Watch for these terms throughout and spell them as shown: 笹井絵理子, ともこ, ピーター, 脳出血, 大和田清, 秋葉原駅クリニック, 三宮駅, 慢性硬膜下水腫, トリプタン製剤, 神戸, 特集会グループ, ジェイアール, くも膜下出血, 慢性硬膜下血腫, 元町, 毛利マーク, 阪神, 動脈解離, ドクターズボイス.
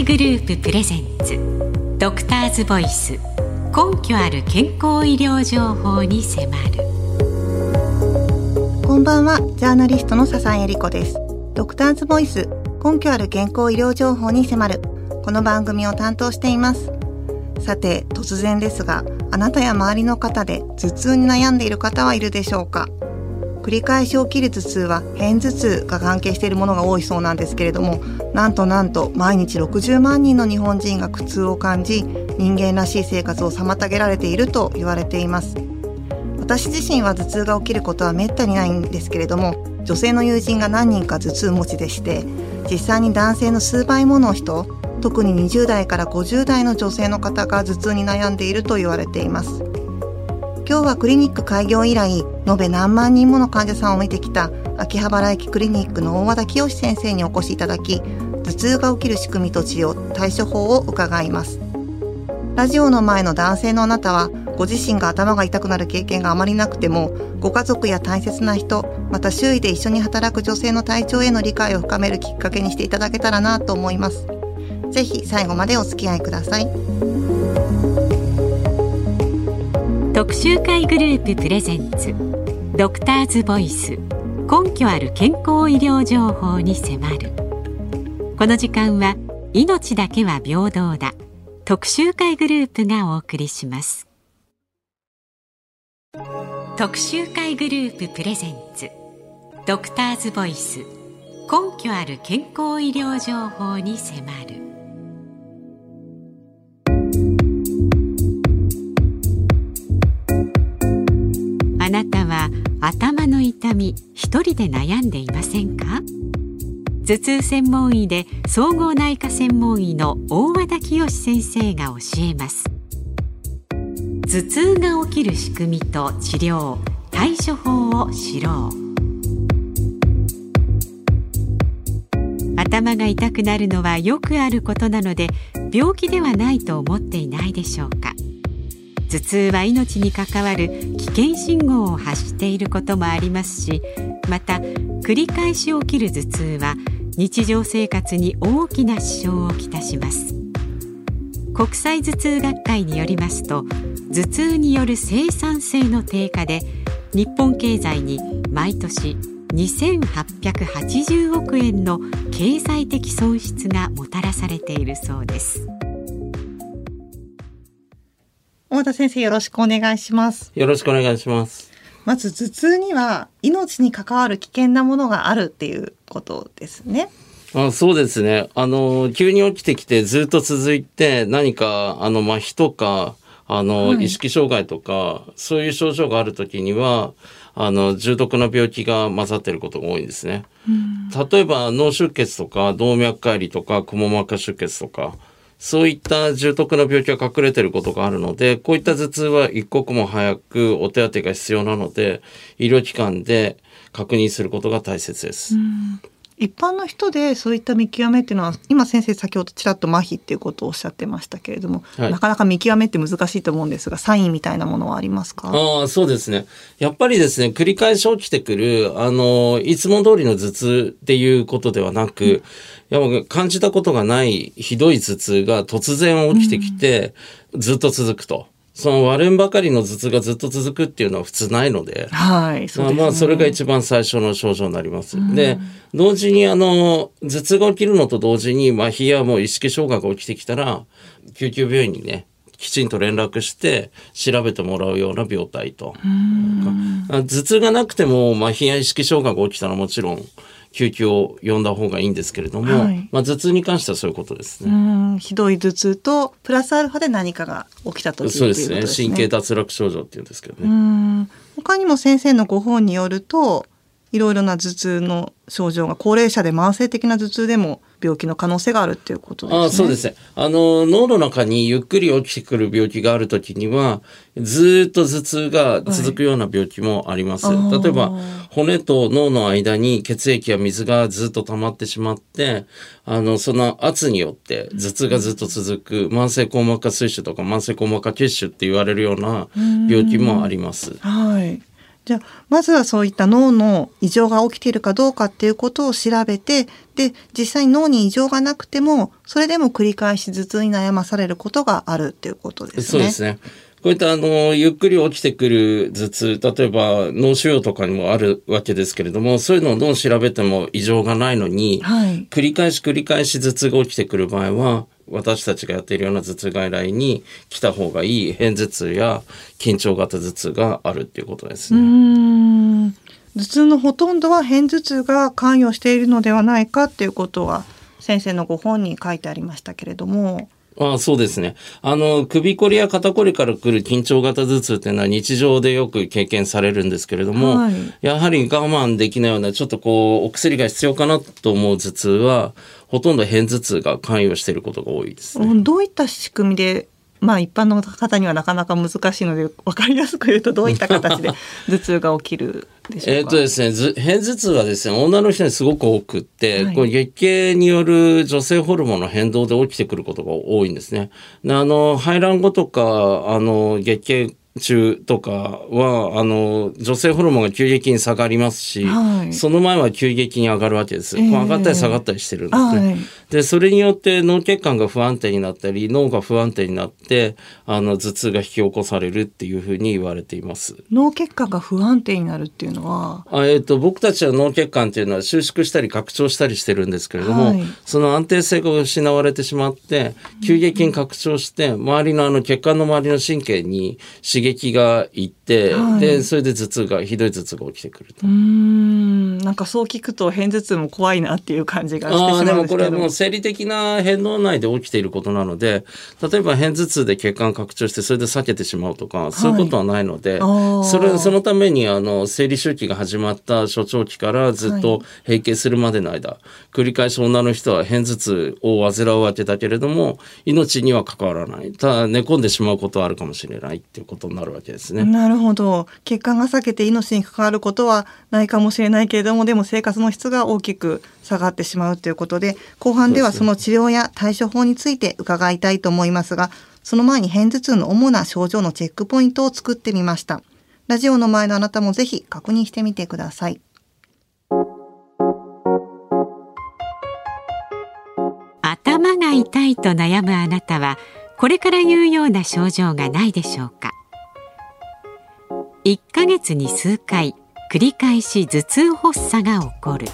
生グループプレゼンツドクターズボイス、根拠ある健康医療情報に迫る。こんばんは、ジャーナリストの笹井絵理子です。ドクターズボイス、根拠ある健康医療情報に迫る、この番組を担当しています。さて、突然ですが、あなたや周りの方で頭痛に悩んでいる方はいるでしょうか。繰り返し起きる頭痛は片頭痛が関係しているものが多いそうなんですけれども、なんと毎日60万人の日本人が苦痛を感じ、人間らしい生活を妨げられていると言われています。私自身は頭痛が起きることはめったにないんですけれども、女性の友人が何人か頭痛持ちでして、実際に男性の数倍もの人、特に20代から50代の女性の方が頭痛に悩んでいると言われています。今日はクリニック開業以来、延べ何万人もの患者さんを見てきた秋葉原駅クリニックの大和田清先生にお越しいただき、頭痛が起きる仕組みと治療、対処法を伺います。ラジオの前の男性のあなたは、ご自身が頭が痛くなる経験があまりなくても、ご家族や大切な人、また周囲で一緒に働く女性の体調への理解を深めるきっかけにしていただけたらなと思います。ぜひ最後までお付き合いください。特集会グループプレゼンツドクターズボイス、根拠ある健康医療情報に迫る。この時間は、命だけは平等だ、特集会グループがお送りします。特集会グループプレゼンツドクターズボイス、根拠ある健康医療情報に迫る。あなたは頭の痛み、一人で悩んでいませんか？頭痛専門医で総合内科専門医の大和田清先生が教えます。頭痛が起きる仕組みと治療、対処法を知ろう。頭が痛くなるのはよくあることなので、病気ではないと思っていないでしょうか。頭痛は命に関わる危険信号を発していることもありますし、また繰り返し起きる頭痛は日常生活に大きな支障をきたします。国際頭痛学会によりますと、頭痛による生産性の低下で日本経済に毎年2880億円の経済的損失がもたらされているそうです。大和田先生、よろしくお願いします。よろしくお願いします。まず、頭痛には命に関わる危険なものがあるっていうことですね。そうですね。急に起きてきてずっと続いて、何か麻痺とか意識障害とか、そういう症状があるときには重篤な病気が混ざっていることが多いんですね。例えば脳出血とか動脈解離とかくも膜下出血とか、そういった重篤な病気が隠れていることがあるので、こういった頭痛は一刻も早くお手当てが必要なので、医療機関で確認することが大切です。一般の人でそういった見極めっていうのは、今先生先ほどちらっと麻痺っていうことをおっしゃってましたけれども、なかなか見極めって難しいと思うんですが、サインみたいなものはありますか？そうですね。やっぱりですね、繰り返し起きてくるいつも通りの頭痛っていうことではなく、感じたことがないひどい頭痛が突然起きてきて、ずっと続くと。その割れんばかりの頭痛がずっと続くっていうのは普通ないので、そうですね。それが一番最初の症状になります。で、同時に頭痛が起きるのと同時に麻痺やもう意識障害が起きてきたら、救急病院にね、きちんと連絡して調べてもらうような病態と。頭痛がなくても麻痺や意識障害が起きたら、もちろん救急を呼んだ方がいいんですけれども、頭痛に関してはそういうことですね。ひどい頭痛とプラスアルファで何かが起きたということですね。そうですね。神経脱落症状っていうんですけどね。他にも先生のご本によると、いろいろな頭痛の症状が高齢者で慢性的な頭痛でも病気の可能性があるっていうことですね。そうですね。脳の中にゆっくり起きてくる病気があるときには、ずっと頭痛が続くような病気もあります。例えば骨と脳の間に血液や水がずっと溜まってしまって、その圧によって頭痛がずっと続く、慢性硬膜下水腫とか慢性硬膜下血腫って言われるような病気もあります。じゃあまずはそういった脳の異常が起きているかどうかっていうことを調べて、で実際に脳に異常がなくてもそれでも繰り返し頭痛に悩まされることがあるっていうことですね。そうですね。こういったゆっくり起きてくる頭痛、例えば脳腫瘍とかにもあるわけですけれども、そういうのをどう調べても異常がないのに、はい、繰り返し頭痛が起きてくる場合は、私たちがやっているような頭痛外来に来た方がいい偏頭痛や緊張型頭痛があるっていうことですね。頭痛のほとんどは偏頭痛が関与しているのではないかっていうことは先生のご本に書いてありましたけれども。ああ、そうですね。首こりや肩こりから来る緊張型頭痛っていうのは日常でよく経験されるんですけれども、はい、やはり我慢できないようなちょっとこうお薬が必要かなと思う頭痛はほとんど偏頭痛が関与していることが多いですね。どういった仕組みで、まあ一般の方にはなかなか難しいので分かりやすく言うとどういった形で頭痛が起きるでしょうか？ですね、偏頭痛はですね、女の人にすごく多くって、はい、こう月経による女性ホルモンの変動で起きてくることが多いんですね。で排卵後とか月経中とかは女性ホルモンが急激に下がりますし、はい、その前は急激に上がるわけです、上がったり下がったりしてるんですね、はい、でそれによって脳血管が不安定になったり脳が不安定になって頭痛が引き起こされるっていうふうに言われています。脳血管が不安定になるっていうのは僕たちは脳血管っていうのは収縮したり拡張したりしてるんですけれども、はい、その安定性が失われてしまって急激に拡張して、周りの血管の周りの神経に刺激がいって、はい、でそれで頭痛がひどい頭痛が起きてくると。なんかそう聞くと偏頭痛も怖いなっていう感じがしてしまうんですけど。でもこれはもう生理的な変動内で起きていることなので、例えば偏頭痛で血管拡張してそれで避けてしまうとか、はい、そういうことはないので、そのために生理周期が始まった初潮期からずっと閉経するまでの間、はい、繰り返し女の人は偏頭痛を患うわけだけれども命には関わらない、ただ寝込んでしまうことはあるかもしれないっていうことなるわけですね。なるほど。血管が裂けて命に関わることはないかもしれないけれども、でも生活の質が大きく下がってしまうということで、後半ではその治療や対処法について伺いたいと思いますが、その前に偏頭痛の主な症状のチェックポイントを作ってみました。ラジオの前のあなたもぜひ確認してみてください。頭が痛いと悩むあなたはこれから言うような症状がないでしょうか？1ヶ月に数回繰り返し頭痛発作が起こる。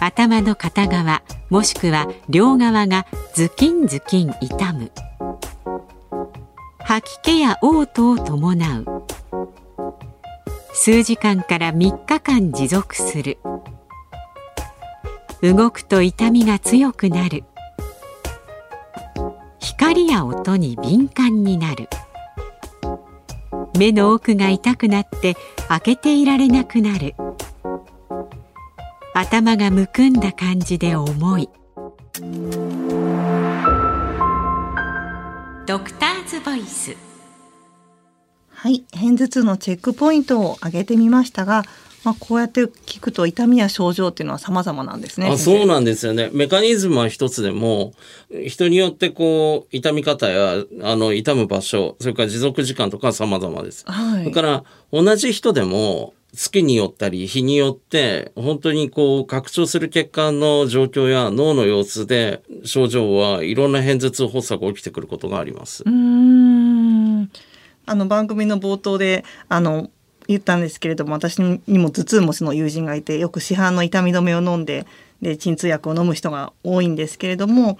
頭の片側もしくは両側がズキンズキン痛む。吐き気や嘔吐を伴う。数時間から3日間持続する。動くと痛みが強くなる。光や音に敏感になる。目の奥が痛くなって開けていられなくなる。頭がむくんだ感じで重い。ドクターズボイス。はい、偏頭痛のチェックポイントを挙げてみましたが、こうやって聞くと痛みや症状っていうのは様々なんですね。そうなんですよね。メカニズムは一つでも人によってこう痛み方や痛む場所、それから持続時間とか様々です、はい、だから同じ人でも月によったり日によって本当にこう拡張する血管の状況や脳の様子で症状はいろんな偏頭痛発作が起きてくることがあります。番組の冒頭で言ったんですけれども、私にも頭痛持ちの友人がいてよく市販の痛み止めを飲んで、で鎮痛薬を飲む人が多いんですけれども、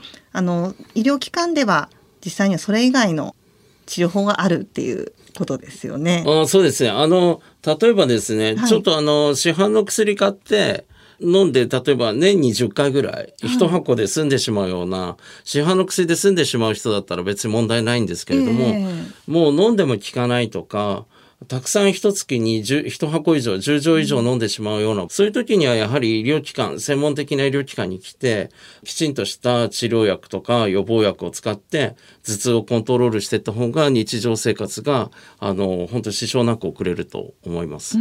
医療機関では実際にはそれ以外の治療法があるっていうことですよね。そうですね。例えばですね、はい、ちょっと市販の薬買って飲んで、例えば年に10回ぐらい1箱で済んでしまうような、はい、市販の薬で済んでしまう人だったら別に問題ないんですけれども、もう飲んでも効かないとか、たくさん一月に1箱以上10錠以上飲んでしまうような、そういう時にはやはり医療機関、専門的な医療機関に来てきちんとした治療薬とか予防薬を使って頭痛をコントロールしていった方が日常生活が本当に支障なく送れると思います。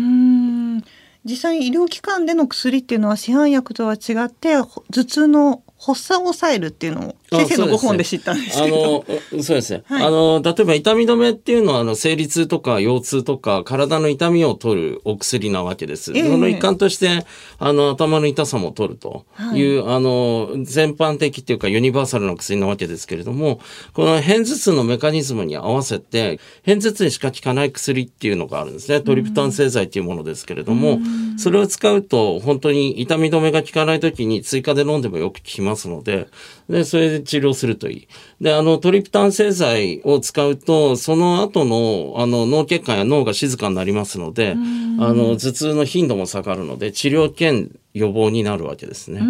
実際に医療機関での薬っていうのは市販薬とは違って頭痛の発作を抑えるっていうのを先生のご本で知ったんですけど。そうですね。例えば痛み止めっていうのは生理痛とか腰痛とか体の痛みを取るお薬なわけです。その一環として頭の痛さも取るという、はい、全般的っていうかユニバーサルな薬なわけですけれども、この片頭痛のメカニズムに合わせて片頭痛にしか効かない薬っていうのがあるんですね。トリプタン製剤っていうものですけれども、それを使うと本当に痛み止めが効かないときに追加で飲んでもよく効きます。でそれで治療するといい。でトリプタン製剤を使うとその後の脳血管や脳が静かになりますので頭痛の頻度も下がるので治療兼予防になるわけですね。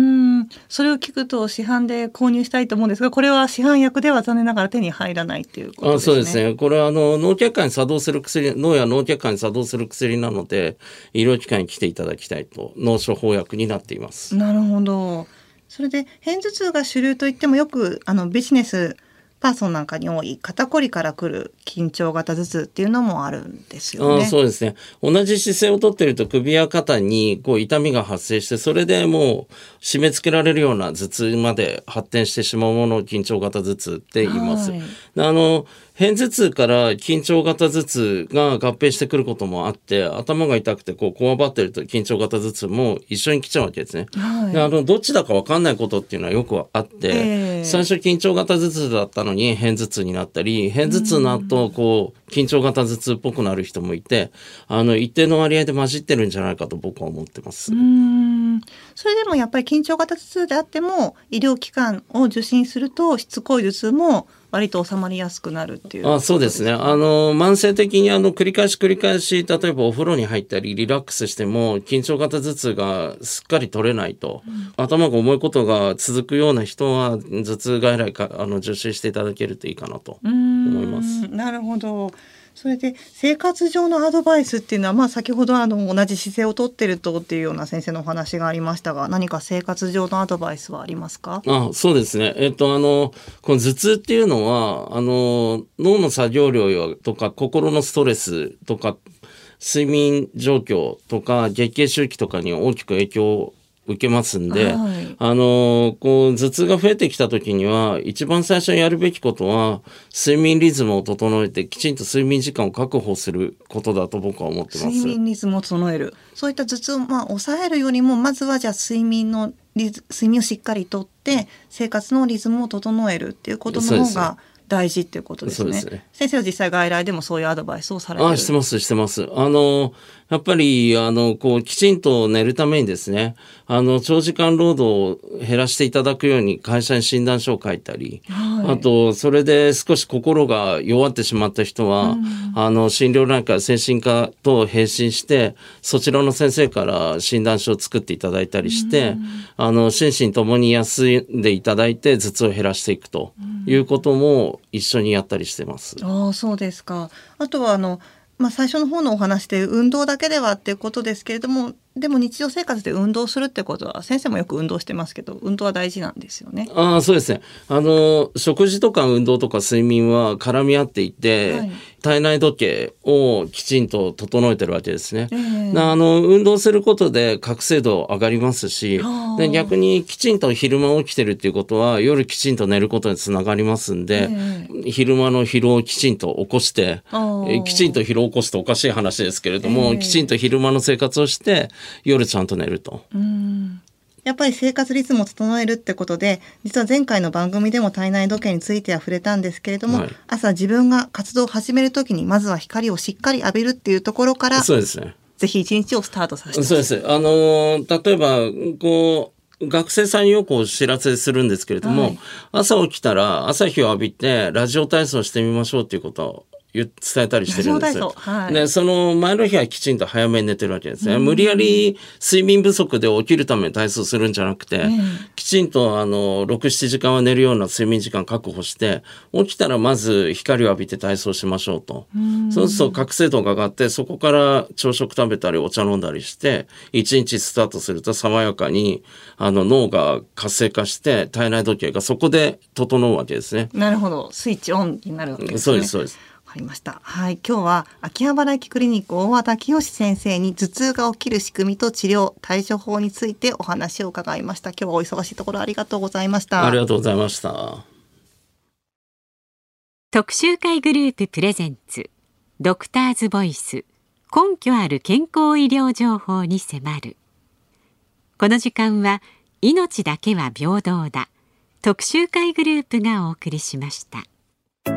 それを聞くと市販で購入したいと思うんですが、これは市販薬では残念ながら手に入らないということですね。そうですね。これは脳血管に作動する薬、脳や脳血管に作動する薬なので医療機関に来ていただきたいと脳処方薬になっています。なるほど。それで片頭痛が主流といってもよくビジネスパーソンなんかに多い肩こりから来る緊張型頭痛っていうのもあるんですよね。そうですね。同じ姿勢をとっていると首や肩に痛みが発生して、それでもう締め付けられるような頭痛まで発展してしまうものを緊張型頭痛って言います。はい、片頭痛から緊張型頭痛が合併してくることもあって、頭が痛くてこわばってると緊張型頭痛も一緒に来ちゃうわけですね。はい、でどっちだか分かんないことっていうのはよくあって、最初緊張型頭痛だったのに片頭痛になったり、片頭痛の後緊張型頭痛っぽくなる人もいて、一定の割合で混じってるんじゃないかと僕は思ってます。それでもやっぱり緊張型頭痛であっても医療機関を受診するとしつこい頭痛も割と収まりやすくなるっていう、ね。そうですね。慢性的に繰り返し例えばお風呂に入ったりリラックスしても緊張型頭痛がすっかり取れないと、頭が重いことが続くような人は頭痛外来か受診していただけるといいかなと思います。なるほど。それで生活上のアドバイスっていうのは、先ほど同じ姿勢をとってるとっていうような先生のお話がありましたが、何か生活上のアドバイスはありますか？そうですね。この頭痛っていうのは脳の作業量とか心のストレスとか睡眠状況とか月経周期とかに大きく影響を受けますんで、はい、頭痛が増えてきた時には一番最初にやるべきことは睡眠リズムを整えてきちんと睡眠時間を確保することだと僕は思ってます。睡眠リズムを整える、そういった頭痛を抑えるよりもまずはじゃあ睡眠をしっかりとって生活のリズムを整えるっていうことの方が大事っていうことですね。先生は実際外来でもそういうアドバイスをされてる？してます。やっぱりきちんと寝るためにですね、長時間労働を減らしていただくように会社に診断書を書いたり、はい、あとそれで少し心が弱ってしまった人は、心療内科精神科と併診してそちらの先生から診断書を作っていただいたりして、心身ともに休んでいただいて頭痛を減らしていくということも一緒にやったりしてます。そうですか。あとは最初の方のお話で運動だけではっていうことですけれども、でも日常生活で運動するってことは、先生もよく運動してますけど運動は大事なんですよね。そうですね。食事とか運動とか睡眠は絡み合っていて、はい、体内時計をきちんと整えてるわけですね。運動することで覚醒度上がりますし、で逆にきちんと昼間起きてるっていうことは夜きちんと寝ることにつながりますんで、昼間の疲労をきちんと起こしてきちんと疲労を起こすとおかしい話ですけれども、きちんと昼間の生活をして夜ちゃんと寝ると。やっぱり生活リズムを整えるってことで、実は前回の番組でも体内時計については触れたんですけれども、はい、朝自分が活動を始めるときにまずは光をしっかり浴びるっていうところから、そうですね、ぜひ一日をスタートさせてほしい。そうです。例えば学生さんによくお知らせするんですけれども、はい、朝起きたら朝日を浴びてラジオ体操してみましょうっていうことを伝えたりしてるんですよ。はい、でその前の日はきちんと早めに寝てるわけですね。無理やり睡眠不足で起きるために体操するんじゃなくて、きちんと6、7時間は寝るような睡眠時間確保して、起きたらまず光を浴びて体操しましょうと。そうすると覚醒度が上がって、そこから朝食食べたりお茶飲んだりして1日スタートすると、爽やかに脳が活性化して体内時計がそこで整うわけですね。なるほど。スイッチオンになるわけですね。そうです、そうです。ありました。はい、今日は秋葉原駅クリニック大和田清先生に頭痛が起きる仕組みと治療対処法についてお話を伺いました。今日はお忙しいところありがとうございました。ありがとうございました。特集会グループプレゼンツドクターズボイス根拠ある健康医療情報に迫る。この時間は命だけは平等だ特集会グループがお送りしました。ジ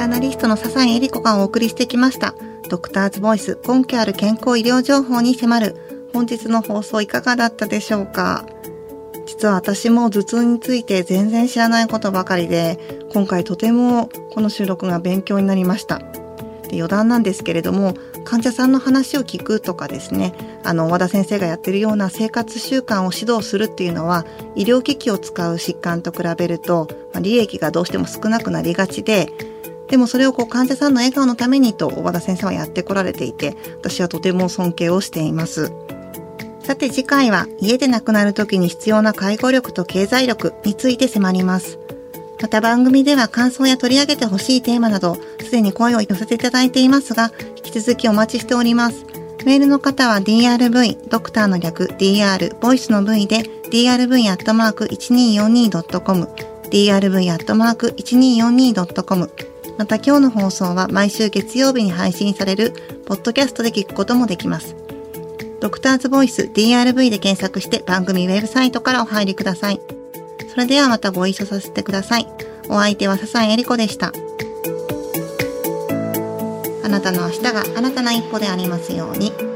ャーナリストの笹井絵理子がお送りしてきましたドクターズボイス根拠ある健康医療情報に迫る。本日の放送いかがだったでしょうか。実は私も頭痛について全然知らないことばかりで、今回とてもこの収録が勉強になりました。で、余談なんですけれども、患者さんの話を聞くとかですね、和田先生がやってるような生活習慣を指導するっていうのは、医療機器を使う疾患と比べると、利益がどうしても少なくなりがちで、でもそれを患者さんの笑顔のためにと和田先生はやってこられていて、私はとても尊敬をしています。さて次回は家で亡くなる時に必要な介護力と経済力について迫ります。また番組では感想や取り上げてほしいテーマなどすでに声を寄せていただいていますが、引き続きお待ちしております。メールの方は DRV ドクターの略 DR ボイスの V で drv@1242.com drv@1242.com。また今日の放送は毎週月曜日に配信されるポッドキャストで聞くこともできます。ドクターズボイス DRV で検索して番組ウェブサイトからお入りください。それではまたご一緒させてください。お相手は笹井絵理子でした。あなたの明日があなたの一歩でありますように。